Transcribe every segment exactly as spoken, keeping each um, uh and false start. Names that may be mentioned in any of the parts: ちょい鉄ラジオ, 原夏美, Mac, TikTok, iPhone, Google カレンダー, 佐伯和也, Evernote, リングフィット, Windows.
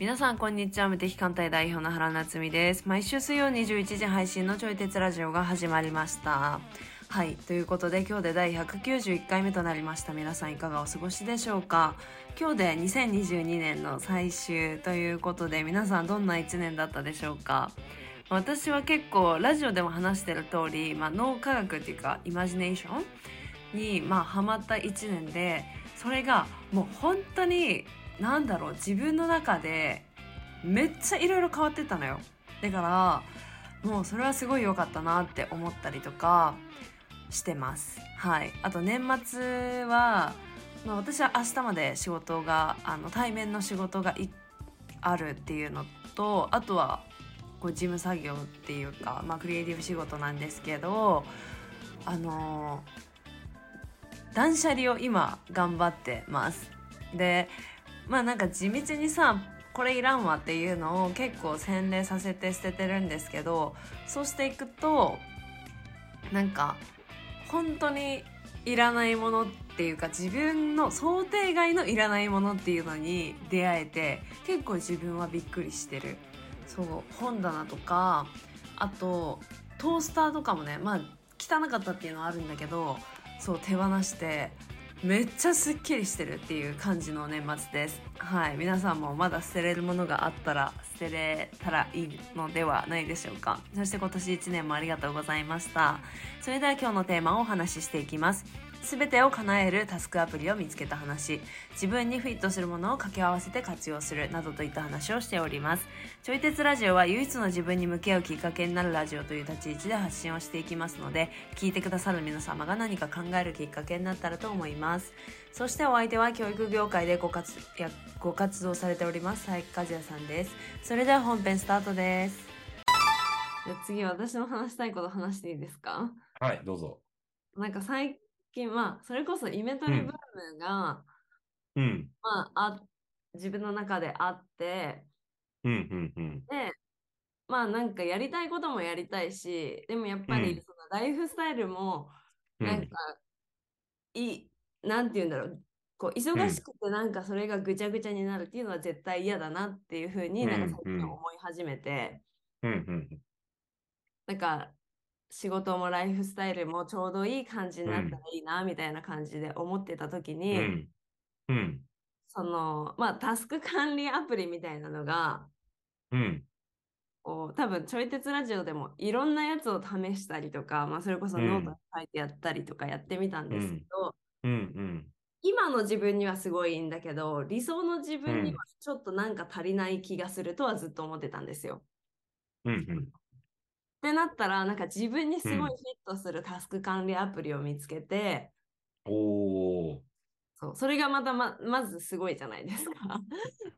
皆さんこんにちは、無敵艦隊代表の原夏美です。毎週水曜にじゅういちじ配信のちょい鉄ラジオが始まりました。はい、ということで今日で第ひゃくきゅうじゅういっかいめとなりました。皆さんいかがお過ごしでしょうか。今日でにせんにじゅうにねんの最終ということで、皆さんどんないちねんだったでしょうか。私は結構ラジオでも話してる通り、まあ、脳科学っていうかイマジネーションにまあハマったいちねんで、それがもう本当になんだろう、自分の中でめっちゃいろいろ変わってたのよ。だからもうそれはすごい良かったなって思ったりとかしてます。はい。あと年末は、まあ、私は明日まで仕事があの対面の仕事があるっていうのと、あとはこう事務作業っていうか、まあ、クリエイティブ仕事なんですけど、あのー、断捨離を今頑張ってます。でまあなんか地道にさ、これいらんわっていうのを結構洗礼させて捨ててるんですけど、そうしていくとなんか本当にいらないものっていうか、自分の想定外のいらないものっていうのに出会えて、結構自分はびっくりしてる。そう、本棚とか、あとトースターとかもね、まあ汚かったっていうのはあるんだけど、そう手放してめっちゃすっきりしてるっていう感じの年末です。はい、皆さんもまだ捨てれるものがあったら捨てれたらいいのではないでしょうか。そして今年いちねんもありがとうございました。それでは今日のテーマをお話ししていきます。すべてを叶えるタスクアプリを見つけた話、自分にフィットするものを掛け合わせて活用するなどといった話をしております。ちょい鉄ラジオは唯一の自分に向き合うきっかけになるラジオという立ち位置で発信をしていきますので、聞いてくださる皆様が何か考えるきっかけになったらと思います。そしてお相手は教育業界でご活、やご活動されております佐伯和也さんです。それでは本編スタートです。じゃあ次、私の話したいこと話していいですか。はい、どうぞ。なんか最まあ、それこそイメトレブームが、うん、まあ、あ自分の中であって、うんうんうん、でまあなんかやりたいこともやりたいし、でもやっぱりそのライフスタイルもなんか、うん、いなんて言うんだろう、こう忙しくてなんかそれがぐちゃぐちゃになるっていうのは絶対嫌だなっていうふうになんか最近思い始めて、うんうんうん、なんか仕事もライフスタイルもちょうどいい感じになったらいいなみたいな感じで思ってた時に、うんうん、そのまあタスク管理アプリみたいなのが、うん、こう多分ちょい鉄ラジオでもいろんなやつを試したりとか、まあ、それこそノートに書いてやったりとかやってみたんですけど、うんうんうん、今の自分にはすごいいいんだけど、理想の自分にはちょっとなんか足りない気がするとはずっと思ってたんですよ。うんうんってなったら、なんか自分にすごいフィットするタスク管理アプリを見つけて、うん、おー、そう、それがまた ま, まずすごいじゃないですか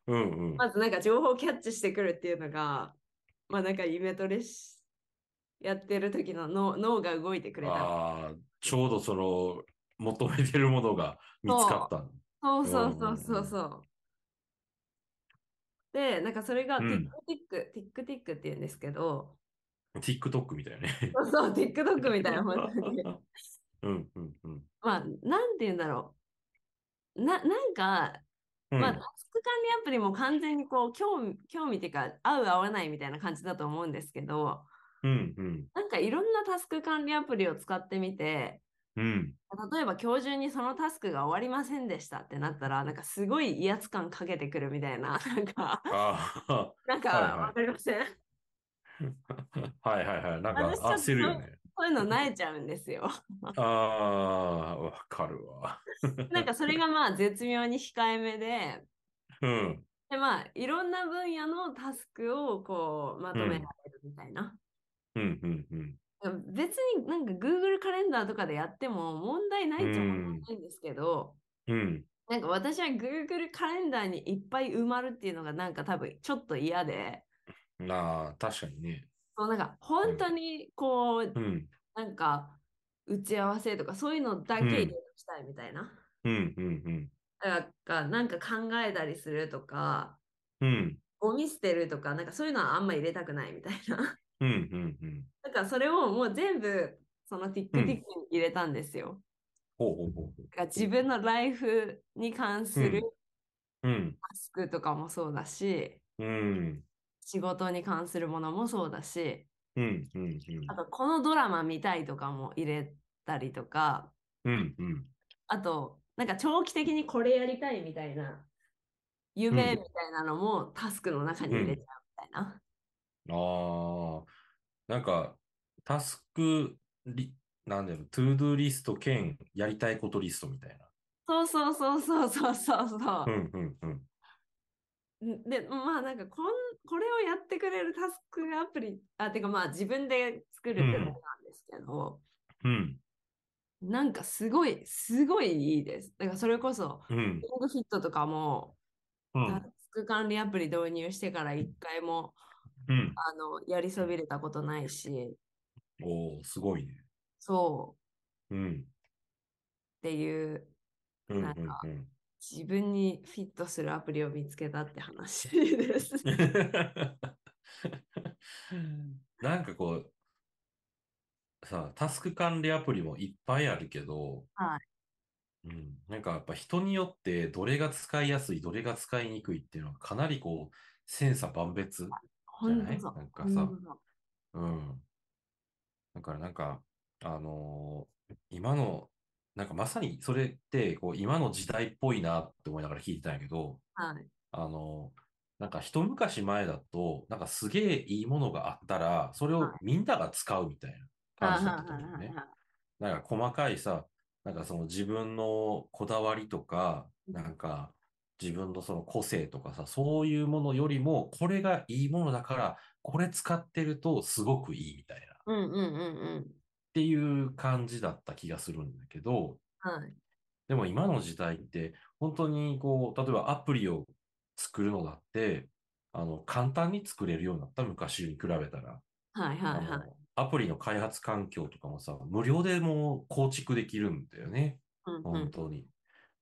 うん、うん、まずなんか情報キャッチしてくるっていうのが、まあなんかイメトレしやってる時のの脳が動いてくれた。あ、ちょうどその求めてるものが見つかった。そうそうそうそうそう、うん、でなんかそれが TikTok、うん、TikTok っていうんですけど、TikTok みたいなねそうそう、TikTok みたいな本当にうんうん、うん、まあなんて言うんだろう、 な, なんか、うん、まあタスク管理アプリも完全にこう興 味, 興味っていうか合う合わないみたいな感じだと思うんですけど、うんうん、なんかいろんなタスク管理アプリを使ってみて、うん、例えば今日中にそのタスクが終わりませんでしたってなったら、なんかすごい威圧感かけてくるみたいな、なんかあなんかわ、はいはい、かりませんはいはいはい、なんか焦るよね。そういうの萎えちゃうんですよああ、わかるわなんかそれがまあ絶妙に控えめで、うん、でまあいろんな分野のタスクをこうまとめられるみたいな、うんうんうんうん、別になんか Google カレンダーとかでやっても問題ないと思うんですけど、うんうん、なんか私は Google カレンダーにいっぱい埋まるっていうのがなんか多分ちょっと嫌で、あ、確かにね。そう、なんか本当にこう、うん、なんか打ち合わせとかそういうのだけ入れときたいみたいな、うんうんうん、だからなんか考えたりするとか、うん、ゴミ捨てるとか、なんかそういうのはあんま入れたくないみたいなうんうんうん。だからそれをもう全部その TikTok に入れたんですよ。ほうほうほう。だから自分のライフに関するマスクとかもそうだし、うん、仕事に関するものもそうだし、うんうんうん、あとこのドラマ見たいとかも入れたりとか、うんうん、あとなんか長期的にこれやりたいみたいな夢みたいなのもタスクの中に入れちゃうみたいな、うんうん、あーなんかタスクリなんだろうトゥードゥリスト兼やりたいことリストみたいな。そうそうそうそうそうそうそう、うんうんうん、でまあなんかこんこれをやってくれるタスクアプリあてかまあ自分で作るってことなんですけど、うんうん、なんかすごいすごいいいです。だからそれこそリングフィットとかも、うん、タスク管理アプリ導入してから一回も、うん、あのやりそびれたことないし。おーすごいね。そう、うん、っていうなんか、うんうんうん、自分にフィットするアプリを見つけたって話ですなんかこうさタスク管理アプリもいっぱいあるけど、はいうん、なんかやっぱ人によってどれが使いやすいどれが使いにくいっていうのはかなりこう千差万別じゃない？なんかさ、うん、だからなんかあのー、今のなんかまさにそれってこう今の時代っぽいなって思いながら聞いてたんやけど、はい、あのなんか一昔前だとなんかすげえいいものがあったらそれをみんなが使うみたいな感じだったんだよね、はい、なんか細かいさなんかその自分のこだわりとかなんか自分のその個性とかさそういうものよりもこれがいいものだからこれ使ってるとすごくいいみたいな、うんうんうんうんっていう感じだった気がするんだけど、はい、でも今の時代って本当にこう例えばアプリを作るのだってあの簡単に作れるようになった昔に比べたら、はいはいはい、アプリの開発環境とかもさ無料でも構築できるんだよね、うんうん、本当に。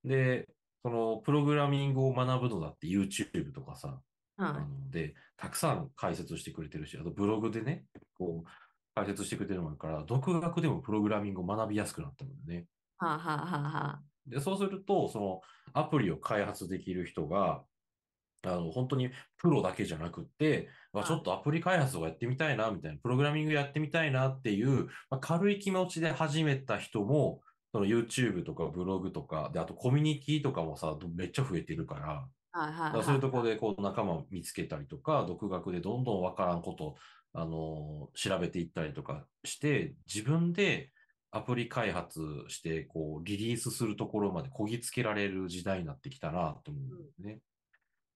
でそのプログラミングを学ぶのだって YouTube とかさ、はい、なのでたくさん解説してくれてるしあとブログでねこう解説してくれてるもんから独学でもプログラミングを学びやすくなったもんね、はあはあはあ、でそうするとそのアプリを開発できる人があの本当にプロだけじゃなくって、はあ、ちょっとアプリ開発をやってみたいなみたいなプログラミングやってみたいなっていう、まあ、軽い気持ちで始めた人もその YouTube とかブログとかであとコミュニティとかもさめっちゃ増えてるから、はあはあ、だからそういうところでこう仲間を見つけたりとか独学でどんどんわからんことあの調べていったりとかして自分でアプリ開発してこうリリースするところまでこぎつけられる時代になってきたなと思うんだよね、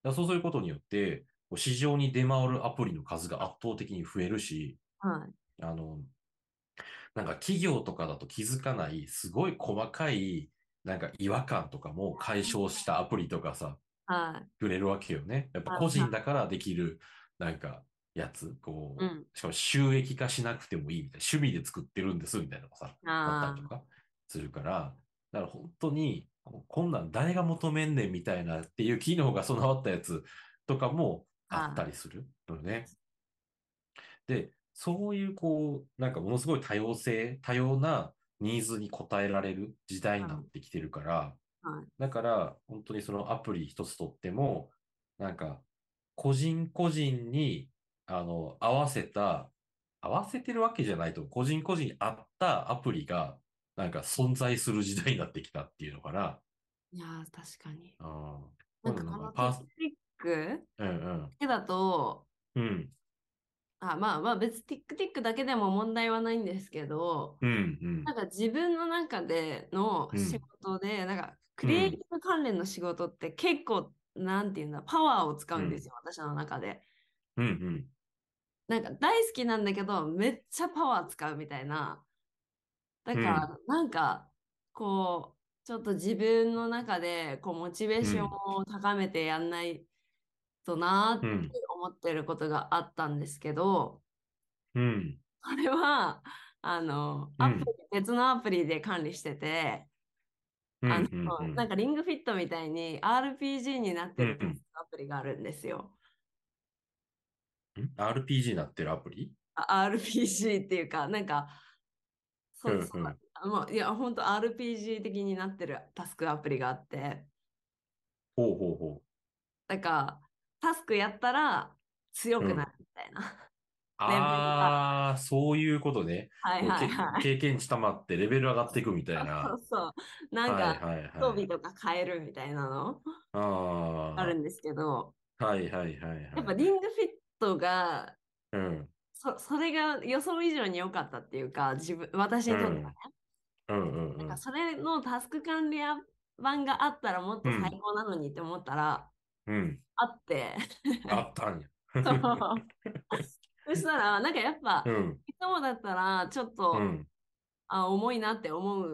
うん、だそうすることによって市場に出回るアプリの数が圧倒的に増えるし、はい、あのなんか企業とかだと気づかないすごい細かいなんか違和感とかも解消したアプリとかさ、はい、くれるわけよね。やっぱ個人だからできるなんかやつこう、うん、しかも収益化しなくてもいいみたいな趣味で作ってるんですみたいなのがさあったりとかするからだから本当にこんなん誰が求めんねんみたいなっていう機能が備わったやつとかもあったりするのね。でそういうこうなんかものすごい多様性多様なニーズに応えられる時代になってきてるから、うんうん、だから本当にそのアプリ一つとってもなんか個人個人にあの合わせた合わせてるわけじゃないと個人個人に合ったアプリがなんか存在する時代になってきたっていうのかな。いや確かにあなんかこのパーティックだけだと、うんうん、あまあまあ別ティックティックだけでも問題はないんですけど、うんうん、なんか自分の中での仕事で、うん、なんかクリエイティブ関連の仕事って結構、うん、なんていうんだパワーを使うんですよ、うん、私の中で。うんうんなんか大好きなんだけどめっちゃパワー使うみたいなだからなんかこうちょっと自分の中でこうモチベーションを高めてやんないとなーって思ってることがあったんですけど、うん、それはあのアプリ、うん、別のアプリで管理してて、うん、あの、うん、なんかリングフィットみたいに アールピージー になってるアプリがあるんですよ。アールピージー になってるアプリアールピージー っていうか、なんか、そうそう、うんうん、もういや、本当 アールピージー 的になってるタスクアプリがあって。ほうほうほう。なんか、タスクやったら強くなるみたいな。うん、ああ、そういうことね。はいはいはい、経験値たまってレベル上がっていくみたいな。そうそう。なんか、はいはいはい、装備とか変えるみたいなの あ, あるんですけど。はいはいはい、はい。やっぱリングフィットが、うん、そ, それが予想以上に良かったっていうか、自分私にとってはね。うんうんうん、なんかそれのタスク管理版があったらもっと最高なのにって思ったら、うんうん、あって。あったんや。そしたらなんかやっぱ、うん、いつもだったらちょっと、うん、あ重いなって思っ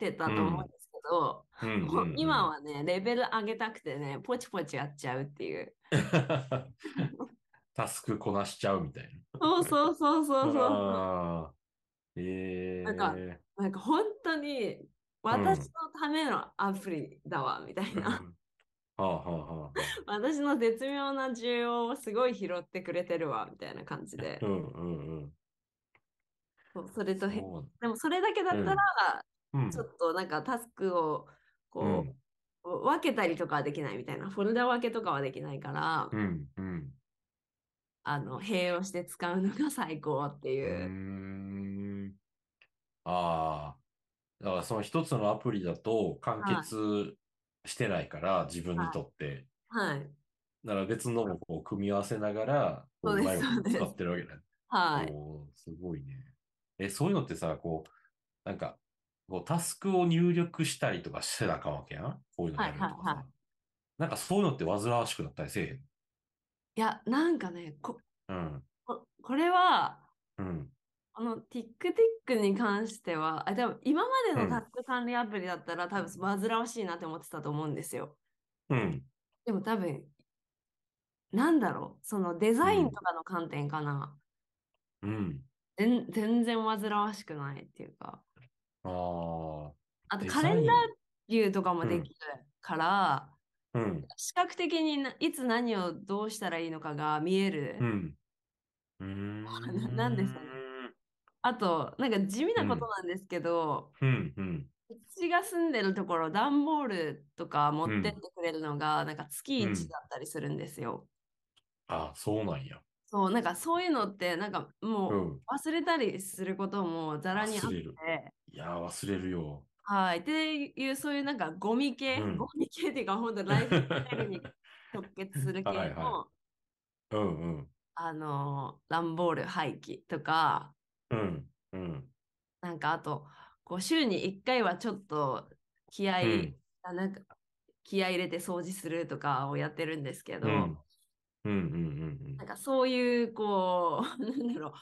てたと思うんですけど、うんうんうんうん、今はねレベル上げたくてねポチポチやっちゃうっていうタスクこなしちゃうみたいなそうそうそうそうそうあ、えー、なんかなんか本当に私のためのアプリだわ、うん、みたいなはあはあはあ、私の絶妙な需要をすごい拾ってくれてるわみたいな感じで、うんうんうん、そうそれとへそうでもそれだけだったら、うん、ちょっとなんかタスクをこう、うん、分けたりとかはできないみたいなフォルダ分けとかはできないから、うんうん、あの併用して使うのが最高っていう。うーんああ、だからその一つのアプリだと完結、はいしてないから自分にとって、はいはい、だから別のもこう組み合わせながらこう前を使ってるわけだね。はい。すごいね。えそういうのってさこうなんかこうタスクを入力したりとかしてなあかんわけやん。こういうのやるとかさ、はいはいはい、なんかそういうのって煩わしくなったりせえへん。いやなんかね こ,、うん、こ, これは、うん、あの TikTok に関してはあでも今までのタスク管理アプリだったら、うん、多分煩わしいなって思ってたと思うんですよ。うん、でも多分なんだろうそのデザインとかの観点かな。うん。全然煩わしくないっていうか。ああ。あとカレンダー流とかもできるから、うんうん、視覚的にいつ何をどうしたらいいのかが見える。うん。うーんなんですかね。あとなんか地味なことなんですけど、うんうんうん、私が住んでるところ段ボールとか持ってってくれるのがなんか月いちだったりするんですよ、うん、あそうなんやそうなんかそういうのってなんかもう忘れたりすることもざらにあって、うん、忘れるいや忘れるよはいっていうそういうなんかゴミ系、うん、ゴミ系っていうか本当ライフスタイルに直結する系のはい、はい、うんうんあの段ボール廃棄とかうんうん、なんかあとこう週にいっかいはちょっと気合い、うん、なんか気合い入れて掃除するとかをやってるんですけど、うんうんうんうん、なんかそういうこうなんだろ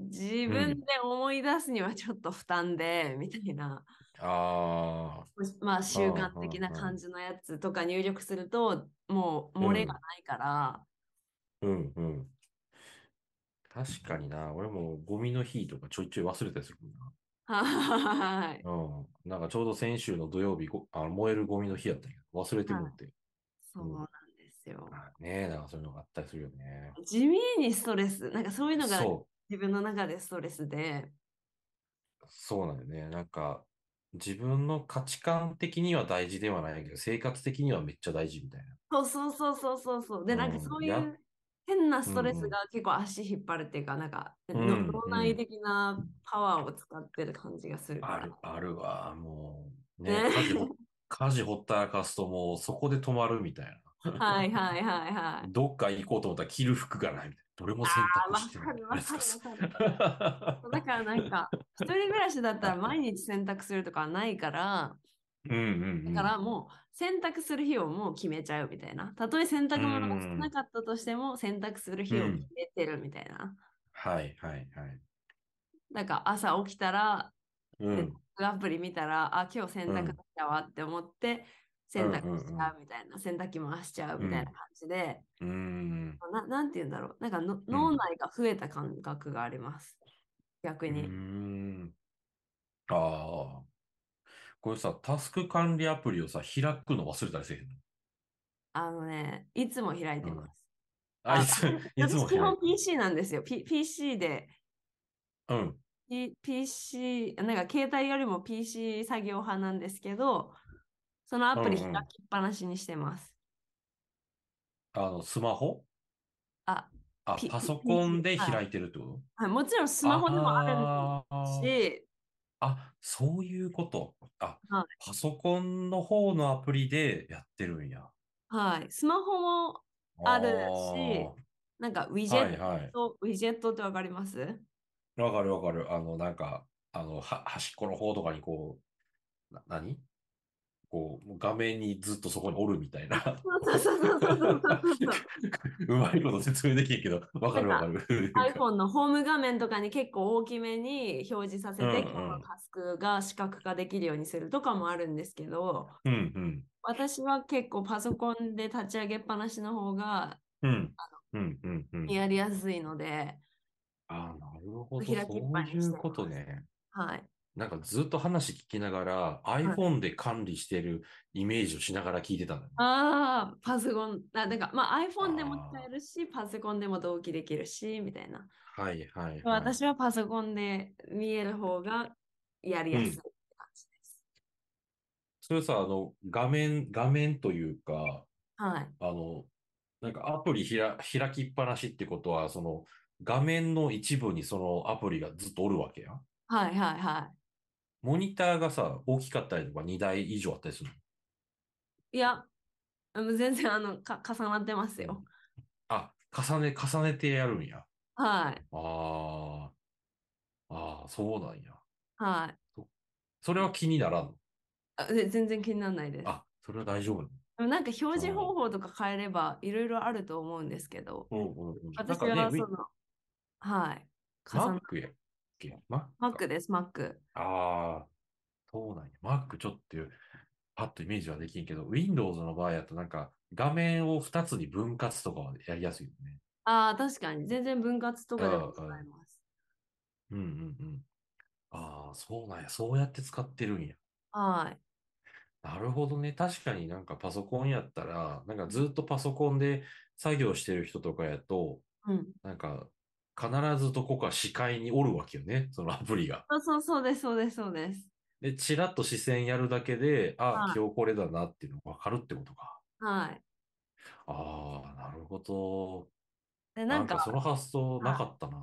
う自分で思い出すにはちょっと負担で、うん、みたいなあまあ習慣的な感じのやつとか入力するともう漏れがないから、うん、うんうん確かにな、俺もゴミの日とかちょいちょい忘れたりするもんな。はい、うん。なんかちょうど先週の土曜日、あ燃えるゴミの日やったけど、忘れてもって、はい。そうなんですよ。うん、ねえ、なんかそういうのがあったりするよね。地味にストレス、なんかそういうのが自分の中でストレスで。そうなんだよね。なんか自分の価値観的には大事ではないけど、生活的にはめっちゃ大事みたいな。そうそうそうそうそう。で、なんかそういう。うん変なストレスが結構足引っ張るっていうか、うん、なんか脳内的なパワーを使ってる感じがするから、うんうん、あるあるわもうね家事ほったらかすともうそこで止まるみたいなはいはいはいはいどっか行こうと思ったら着る服がないみたいなどれも選択してるわかるわかるだからなんか一人暮らしだったら毎日洗濯するとかないからうんうんうん、だからもう洗濯する日をもう決めちゃうみたいなたとえ洗濯物が少なかったとしても洗濯する日を決めてるみたいな、うん、はいはいはいなんか朝起きたら、うん、アプリ見たらあ今日洗濯したわって思って洗濯しちゃうみたいな、うんうんうん、洗濯機回しちゃうみたいな感じで、うんうん、な, なんて言うんだろうなんかの脳内が増えた感覚があります、うん、逆にうんああこれさ、タスク管理アプリをさ、開くの忘れたりせえへんの？あのね、いつも開いてます。うん、あ、いつも開いてます。私基本 ピーシー なんですよ。P、ピーシー でうん。P、ピーシー、なんか携帯よりも ピーシー 作業派なんですけど、そのアプリ開きっぱなしにしてます。うんうん、あの、スマホあ、あパソコンで開いてるってこと？はい、もちろんスマホでもあるし、あ、そういうこと。あ、はい、パソコンの方のアプリでやってるんや。はい。スマホもあるし、なんかウィジェット、はいはい、ウィジェットってわかります？わかるわかる。あの、なんか、あの、は端っこの方とかにこう、な、何こう、画面にずっとそこにおるみたいな。そうそうそうそうそうそう。うまいこと説明できんけど、わかるわかる。iPhone のホーム画面とかに結構大きめに表示させて、うんうん、このタスクが視覚化できるようにするとかもあるんですけど、うんうん、私は結構パソコンで立ち上げっぱなしの方が、うん、あの、うんうんうん、やりやすいので、ああ、なるほど。そういうことね。はい。なんかずっと話聞きながら、はい、iPhone で管理してるイメージをしながら聞いてたの、ね。ああ、パソコン。だから、まあ、iPhone でも使えるし、パソコンでも同期できるし、みたいな。はいはい、はい。私はパソコンで見える方がやりやすいって感じです。うん、それさ、あの、画面、画面というか、はい。あの、なんかアプリひら開きっぱなしってことは、その、画面の一部にそのアプリがずっとおるわけや。はいはいはい。モニターがさ、大きかったりとかにだい以上あったりするの？いや、全然あのか、重なってますよ。あ、重ね、重ねてやるんや。はい。ああ、ああ、そうなんや。はい。そ、それは気にならんの？あ、全然気にならないです。あ、それは大丈夫なの？なんか表示方法とか変えればいろいろあると思うんですけど、うんうんうん、私はその、ね、はい。Mac やっけ？ Mac です、Mac。ああ、そうなんや。Mac ちょっとパッとイメージはできんけど、Windows の場合やとなんか画面をふたつに分割とかはやりやすいよね。ああ、確かに。全然分割とかでも使えます。うんうんうん。ああ、そうなんや。そうやって使ってるんや。はい。なるほどね。確かになんかパソコンやったら、なんかずっとパソコンで作業してる人とかやと、うん、なんか、必ずどこか視界におるわけよね、そのアプリが。そうそうそうです、そうです、そうです。で、チラッと視線やるだけで、あ、はい、今日これだなっていうのがわかるってことか。はい。ああ、なるほど。で、なんか、なんかその発想なかったな。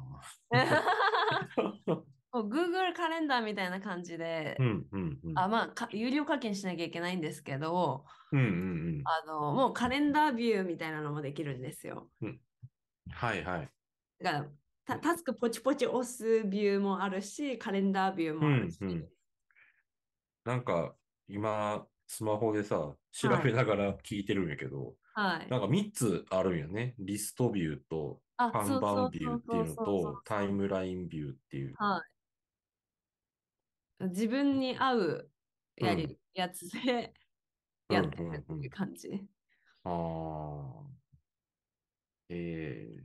Google カレンダーみたいな感じで、うんうんうん、あ、まあ、有料課金しなきゃいけないんですけど、うんうんうん、あの、もうカレンダービューみたいなのもできるんですよ。うん、はいはい。だからタ、タスクポチポチ押すビューもあるし、カレンダービューもあるし。うんうん、なんか、今、スマホでさ、調べながら聞いてるんやけど、はい、なんかみっつあるんよね。リストビューと、看板ビューっていうのと、タイムラインビューっていう。はい、自分に合う やり、うん、やつでやってるっていう感じ。うんうんうん、ああ。ええー。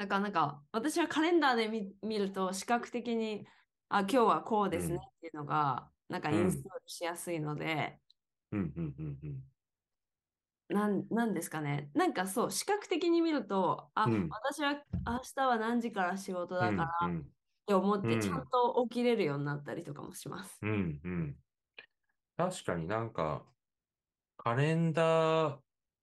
だからなんか、私はカレンダーで 見, 見ると視覚的に、あ、今日はこうですねっていうのが、うん、なんかインストールしやすいので、うんうんうんうん。なん、なんですかね。なんかそう、視覚的に見ると、あ、うん、私は明日は何時から仕事だから、うんうん、って思ってちゃんと起きれるようになったりとかもします。うんうん。確かになんかカレンダー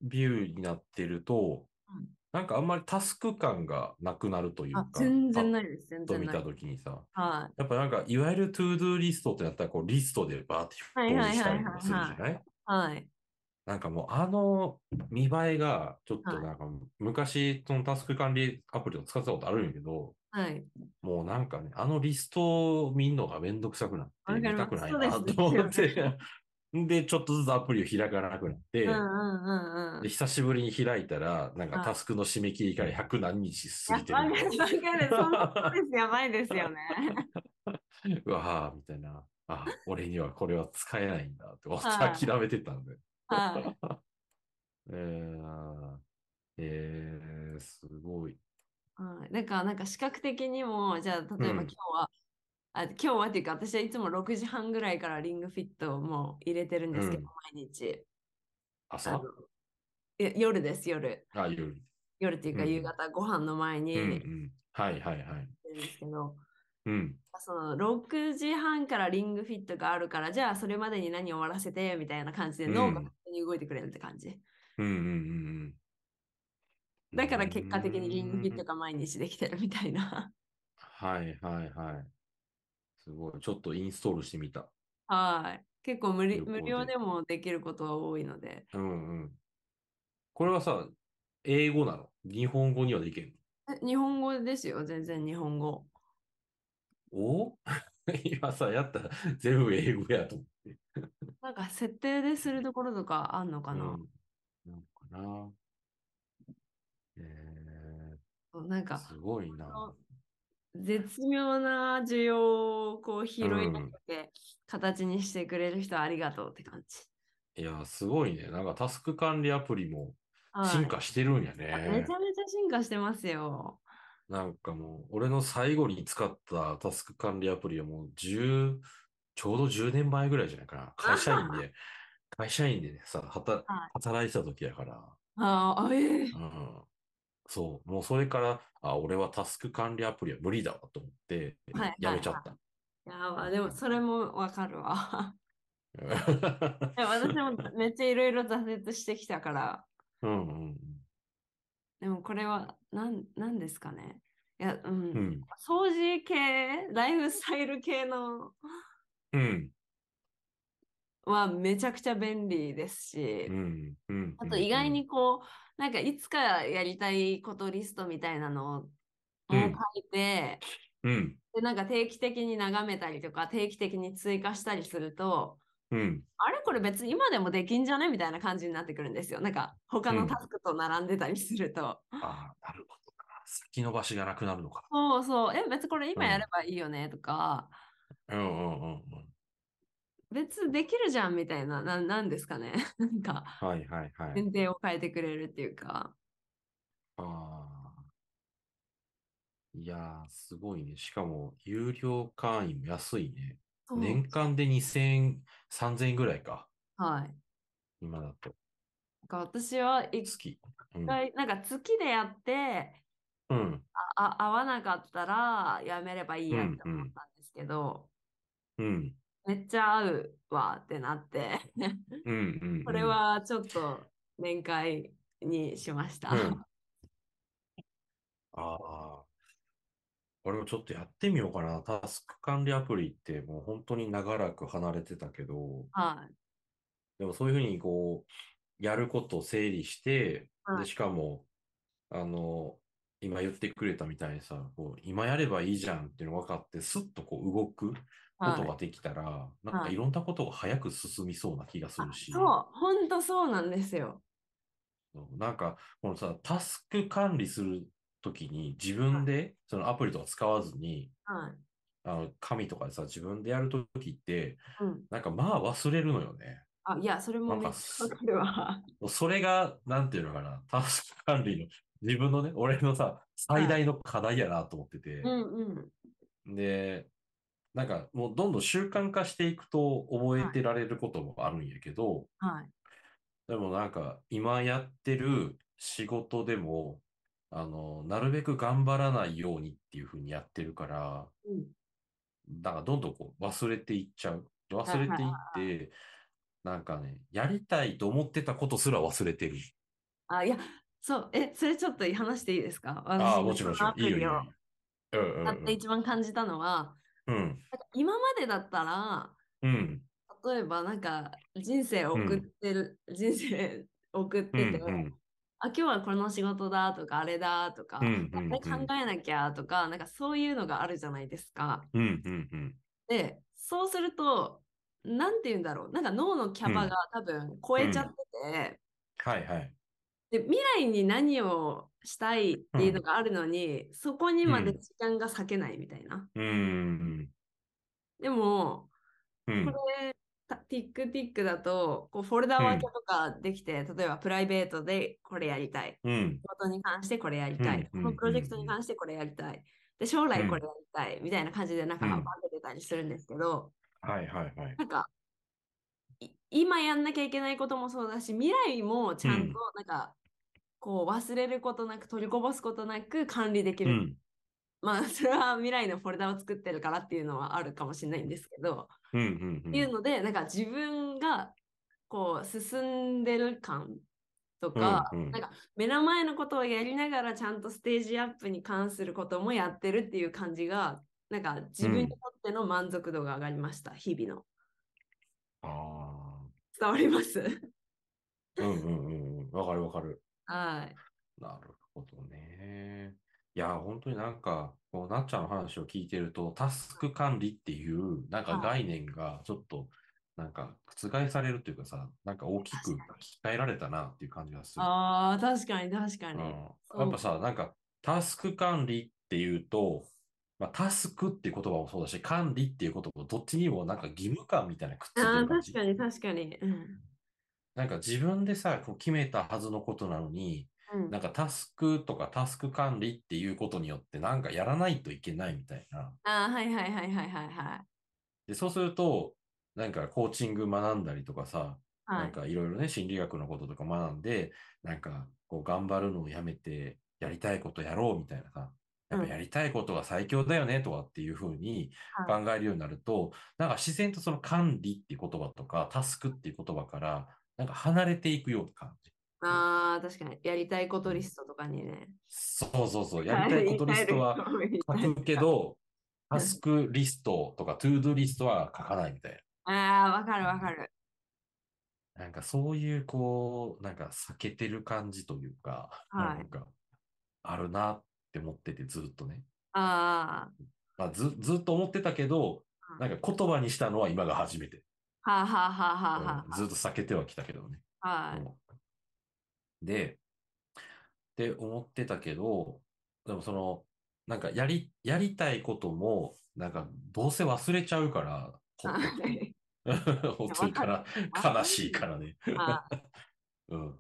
ビューになってると、うん、なんかあんまりタスク感がなくなるというか、全然ないです。全然ない。と見たときにさ、はい、やっぱなんかいわゆるトゥードゥーリストってなったらこうリストでバーって表示したりもするじゃない？はい。なんかもうあの見栄えがちょっとなんか、はい、昔そのタスク管理アプリを使ってたことあるんやけど、はい、もうなんかね、あのリストを見るのがめんどくさくなって、見たくないなと思って、ね、で、ちょっとずつアプリを開かなくなって、うんうんうん、で久しぶりに開いたら、なんかタスクの締め切りからひゃく何日過ぎてる。わかる、わかる、そんなやばいですよね。うわぁ、みたいな、あ、俺にはこれは使えないんだって、諦めてたんで。はいえー、えー、すごい。はい、なんか、なんか視覚的にも、じゃあ、例えば今日は、うん、あ、今日はっていうか、私はいつもろくじはんぐらいからリングフィットをもう入れてるんですけど、うん、毎日。朝？夜です、夜。あ、夜。夜っていうか、夕方、うん、ご飯の前に、うんうん。はいはいはい。ですけど、うん、そのろくじはんからリングフィットがあるから、じゃあそれまでに何を終わらせてみたいな感じで脳が勝手に動いてくれるって感じ、うんうんうんうん、だから結果的にリングフィットが毎日できてるみたいな、うん、はいはいはい、すごいちょっとインストールしてみた。はい、結構 無, 理無料でもできることは多いので、うんうん、これはさ英語なの？日本語にはできるの？日本語ですよ、全然日本語。お今さ、やったら全部英語やと思って。なんか設定でするところとかあんのかな、うん、なんかな。えー、なんか、すごいな。絶妙な需要をこう拾い上げて形にしてくれる人ありがとうって感じ。うん、いや、すごいね。なんかタスク管理アプリも進化してるんやね。はい、めちゃめちゃ進化してますよ。なんかもう、俺の最後に使ったタスク管理アプリはもう10、ちょうどじゅうねんまえぐらいじゃないかな。会社員で、会社員でね、さ、働、働いてた時やから。ああ、ええーうん。そう、もうそれから、あ、俺はタスク管理アプリは無理だわと思って、やめちゃった。はいはいはい、いやー、でもそれもわかるわ。私もめっちゃいろいろ挫折してきたから。うんうん。でもこれは何、何ですかね。いや、うん。うん、掃除系、ライフスタイル系の、うん。はめちゃくちゃ便利ですし、うんうん、あと意外にこう、なんかいつかやりたいことリストみたいなのを書いて、うんうん、でなんか定期的に眺めたりとか、定期的に追加したりすると、うん、あれこれ別に今でもできんじゃねみたいな感じになってくるんですよ。なんか他のタスクと並んでたりすると、うん、ああなるほどな、先延ばしがなくなるのか。そうそう、え別にこれ今やればいいよねとか、うんうんうんうん、別できるじゃんみたいな、な、なんですかねなんかはいはいはい、前提を変えてくれるっていうか、ああいやーすごいね。しかも有料会員も安いね。年間でにせんえん、さんぜんえんぐらいか。はい。今だと。なんか私は月、うん、なんか月でやって、うん、あ合わなかったらやめればいいやって思ったんですけど、うんうん、めっちゃ合うわってなってうんうん、うん、これはちょっと年会にしました。うん、ああ。俺もちょっとやってみようかな。タスク管理アプリってもう本当に長らく離れてたけど、はい、でもそういうふうにこうやることを整理して、はい、でしかもあの今言ってくれたみたいにさ、こう今やればいいじゃんっていうのが分かってスッとこう動くことができたら、はい、なんかいろんなことが早く進みそうな気がするし、はい、そう本当そうなんですよ。なんかこのさタスク管理する時に自分でそのアプリとか使わずに、はい、あの紙とかでさ自分でやるときって、うん、なんかまあ忘れるのよね。あいやそれもめっちゃわかるわ。それがなんていうのかな、タスク管理の自分のね俺のさ最大の課題やなと思ってて、はいうんうん、でなんかもうどんどん習慣化していくと覚えてられることもあるんやけど、はい、でもなんか今やってる仕事でもあのなるべく頑張らないようにっていう風にやってるから、うん、だからどんどんこう忘れていっちゃう、忘れていって、はいはいはい、なんかねやりたいと思ってたことすら忘れてる。あいやそうえそれちょっと話していいですか？あもちろんアプリを買って一番感じたのは、うんうんうん、なんか今までだったら、うん、例えばなんか人生送ってる、うん、人生送ってて、うんうんあ今日はこの仕事だとかあれだとか、うんうんうん、考えなきゃとかなんかそういうのがあるじゃないですか、うんうんうん、でそうするとなんて言うんだろうなんか脳のキャパが多分超えちゃってて、うんうんはいはい、で未来に何をしたいっていうのがあるのに、うん、そこにまで時間が割けないみたいな、うんうん、でも、うん、これティックティックだとこうフォルダ分けとかできて、うん、例えばプライベートでこれやりたい、うん、仕事に関してこれやりたい、うん、このプロジェクトに関してこれやりたい、で将来これやりたいみたいな感じでなんか分けてたりするんですけど、うん、はいはいはい、なんか今やんなきゃいけないこともそうだし未来もちゃんとなんかこう忘れることなく取りこぼすことなく管理できるまあそれは未来のフォルダを作ってるからっていうのはあるかもしれないんですけど、うんうんうん、っていうのでなんか自分がこう進んでる感とか、うんうん、なんか目の前のことをやりながらちゃんとステージアップに関することもやってるっていう感じがなんか自分にとっての満足度が上がりました、うん、日々の。ああ、伝わりますうんうんうん、わかるわかる。はい、なるほどね。いや本当になんかこうなっちゃんの話を聞いてるとタスク管理っていうなんか概念がちょっとなんか覆されるというかさ、なんか大きく鍛えられたなっていう感じがする。ああ、確かに確かに、うん、やっぱさなんかタスク管理っていうと、まあ、タスクっていう言葉もそうだし管理っていう言葉もどっちにもなんか義務感みたいなくっついてる感じ。あ、確かに確かに、うん、なんか自分でさこう決めたはずのことなのに、うん、なんかタスクとかタスク管理っていうことによってなんかやらないといけないみたいな。あ、はいはいはいはいはいはい。でそうするとなんかコーチング学んだりとかさ、はい、なんかいろいろね心理学のこととか学んでなんかこう頑張るのをやめてやりたいことやろうみたいなさ。やっぱやりたいことが最強だよねとかっていう風に考えるようになると、なんか自然とその管理っていう言葉とかタスクっていう言葉からなんか離れていくような感じ。ああ、確かにやりたいことリストとかにね。そうそうそう、やりたいことリストは書くけどタスクリストとかトゥードゥリストは書かないみたいな。ああ、わかるわかる。なんかそういうこうなんか避けてる感じというか、はい、なんかあるなって思っててずっとね。あ、まあ、ず, ずっと思ってたけど、なんか言葉にしたのは今が初めて。はあ、はあはあはあうん、ずっと避けてはきたけどね。はい、うん。で、って思ってたけど、でもそのなんかやりやりたいこともなんかどうせ忘れちゃうから、はい、本当にから悲しいからね。うん。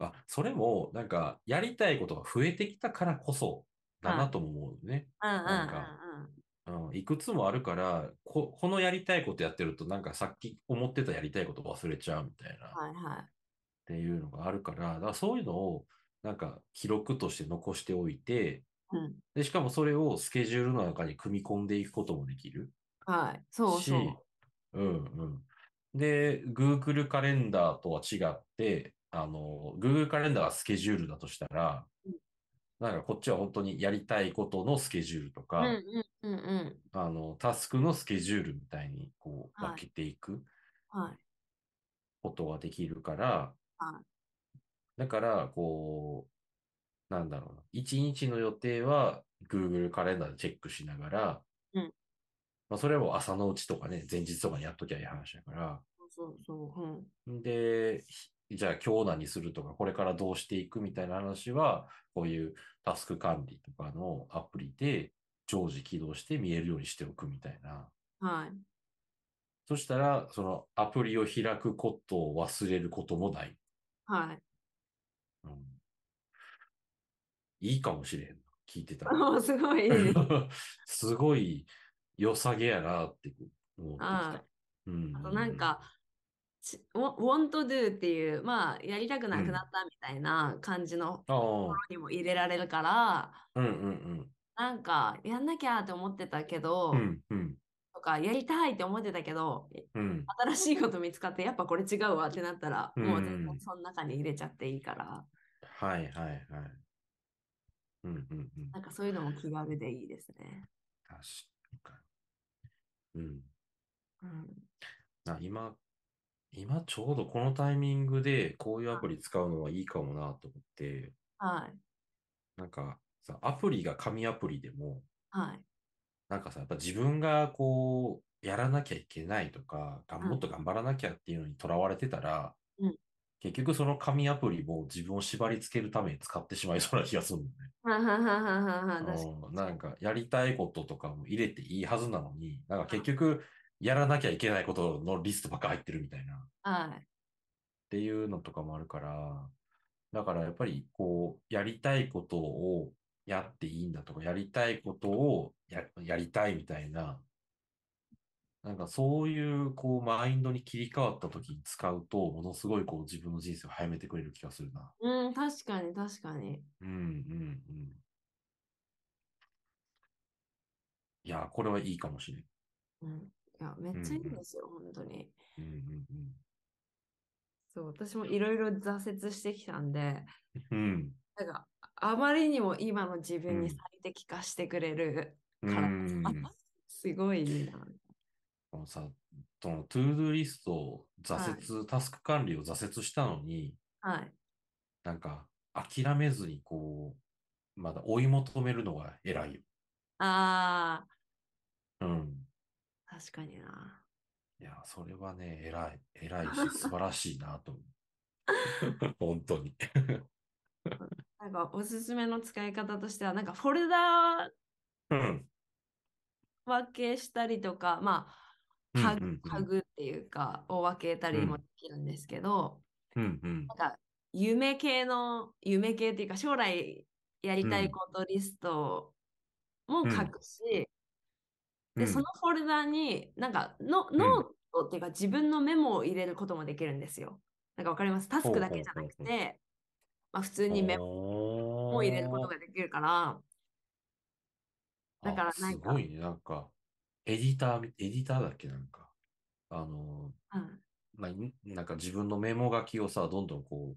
あ、それもなんかやりたいことが増えてきたからこそだなとも思うね。なんか、うん、いくつもあるからこ、このやりたいことやってるとなんかさっき思ってたやりたいこと忘れちゃうみたいな、はいはい、っていうのがあるから、だからそういうのをなんか記録として残しておいて、うん、でしかもそれをスケジュールの中に組み込んでいくこともできる。はい、そうそう。うんうん。で、Google カレンダーとは違って。あの、Google カレンダーがスケジュールだとしたら、うん、なんかこっちは本当にやりたいことのスケジュールとか、うんうんうんうん、あの、タスクのスケジュールみたいにこう分けていくことができるから、はいはい、だからこう、なんだろうな、一日の予定は Google カレンダーでチェックしながら、うんまあ、それを朝のうちとかね、前日とかにやっときゃいい話だから、そうそう、うん、で、じゃあ今日何するとかこれからどうしていくみたいな話はこういうタスク管理とかのアプリで常時起動して見えるようにしておくみたいな。はい。そしたらそのアプリを開くことを忘れることもない。はい。うん、いいかもしれん。聞いてた。すごい。すごい良さげやなって思ってきた。うん、あとなんか。want to do っていう、まあ、やりたくなくなったみたいな感じのところにも入れられるから、うんうんうん、なんかやんなきゃって思ってたけど、うんうん、とかやりたいって思ってたけど、うん、新しいこと見つかってやっぱこれ違うわってなったら、うん、もう全然その中に入れちゃっていいから、はいはいはい、うんうんうん、なんかそういうのも気軽でいいですね。確かに、うんうん、な今今ちょうどこのタイミングでこういうアプリ使うのはいいかもなと思って、はい、なんかさアプリが紙アプリでも、はい、なんかさやっぱ自分がこうやらなきゃいけないとかもっと頑張らなきゃっていうのにとらわれてたら、うん、結局その紙アプリも自分を縛りつけるために使ってしまいそうな気がするんだよね。なんかやりたいこととかも入れていいはずなのになんか結局やらなきゃいけないことのリストばっか入ってるみたいな、はい、っていうのとかもあるから、だからやっぱりこうやりたいことをやっていいんだとかやりたいことを や, やりたいみたいな、なんかそういうこうマインドに切り替わった時に使うとものすごいこう自分の人生を早めてくれる気がするな。うん、確かに確かに。うんうんうん。いや、これはいいかもしれん。うん。いや、めっちゃいいんですよ、うんうん、本当に。うんうんうん。そう、私もいろいろ挫折してきたんで、うん。なんか、あまりにも今の自分に最適化してくれるから、うん、すごいな。このさ、そのトゥードゥーリスト、挫折、はい、タスク管理を挫折したのに、はい。なんか、諦めずにこう、まだ追い求めるのが偉いよ。ああ。うん。確かにな。いや、それはね、偉い、偉いし、素晴らしいなと思う。本当に。なんか、おすすめの使い方としては、なんか、フォルダー分けしたりとか、うん、まあ、ハグ、うんうんうん、ハグっていうか、を分けたりもできるんですけど、うんうん、なんか、夢系の、夢系っていうか、将来やりたいことリストも書くし、うんうんで、そのフォルダーに、なんかの、うん、ノートっていうか自分のメモを入れることもできるんですよ。なんかわかります？タスクだけじゃなくて、まあ普通にメモを入れることができるから、だからなんか。すごいね、なんか、エディター、エディターだっけなんか、あの、うん、なんか自分のメモ書きをさ、どんどんこう、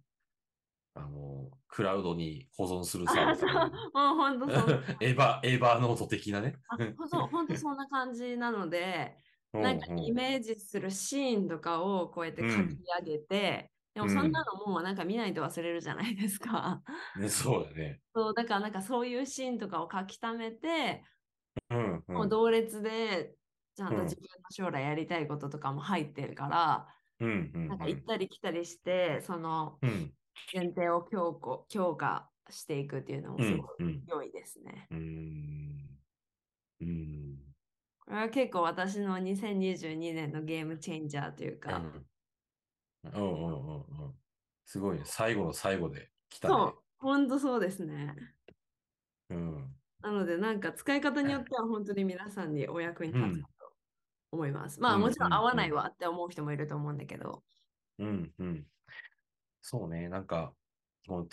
あの、クラウドに保存するサービス。もう本当そう。エヴァ、エヴァノート的なね。そう、本当そんな感じなので、なんかイメージするシーンとかをこうやって書き上げて、うん、でもそんなのもうなんか見ないと忘れるじゃないですか。うん、ね、そうだね。そう、だからなんかそういうシーンとかを書き溜めて、うんうん、もう同列で、ちゃんと自分の将来やりたいこととかも入ってるから、うんうんうん、なんか行ったり来たりして、その、うん前提を強固、強化していくっていうのもすごい良いですね。うんうんうん、これは結構私のにせんにじゅうにねんのゲームチェンジャーというか。うんうんうんうん、すごいね。最後の最後で来たね。そう、ほんとそうですね。うん、なのでなんか使い方によっては本当に皆さんにお役に立つと思います。うん、まあもちろん合わないわって思う人もいると思うんだけど。うんうんそうね、なんか、もう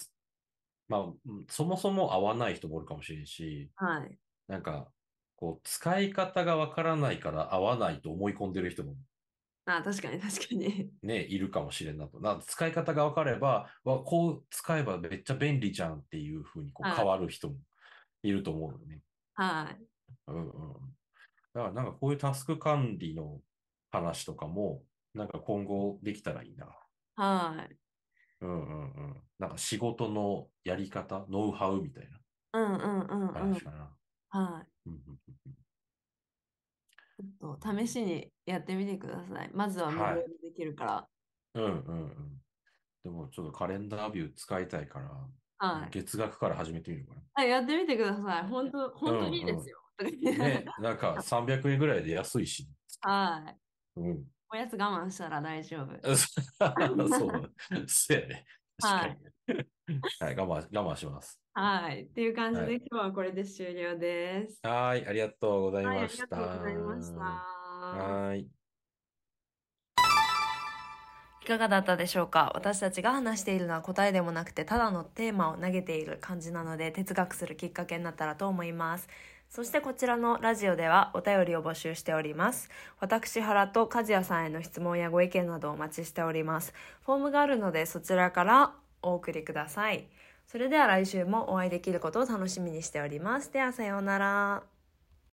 まあ、そもそも合わない人もいるかもしれんし、はい、なんか、こう、使い方がわからないから合わないと思い込んでる人も、ああ、確かに確かに。ね、いるかもしれんなと。なんか使い方がわかれば、わ、こう使えばめっちゃ便利じゃんっていうふうにこう変わる人もいると思うのね。はい。うんうん。だからなんかこういうタスク管理の話とかも、なんか今後できたらいいな。はい。うんうんうん、なんか仕事のやり方、ノウハウみたいな話かな。はい。ちょっと試しにやってみてください。まずは無料でできるから。はい、うんうんうん。でもちょっとカレンダービュー使いたいから、はい、月額から始めてみるかな。はい、やってみてください。本当本当にいいですよ。うんうん、ね、なんかさんびゃくえんぐらいで安いし。はい。うん。おやつ我慢したら大丈夫。そう。そうやね。はい。はい、我慢、我慢します。はい。っていう感じで、はい、今日はこれで終了です。はい。ありがとうございました。はい。ありがとうございました。はい。いかがだったでしょうか？私たちが話しているのは答えでもなくて、ただのテーマを投げている感じなので、哲学するきっかけになったらと思います。そしてこちらのラジオではお便りを募集しております。私原と和也さんへの質問やご意見などをお待ちしております。フォームがあるのでそちらからお送りください。それでは来週もお会いできることを楽しみにしております。ではさようなら。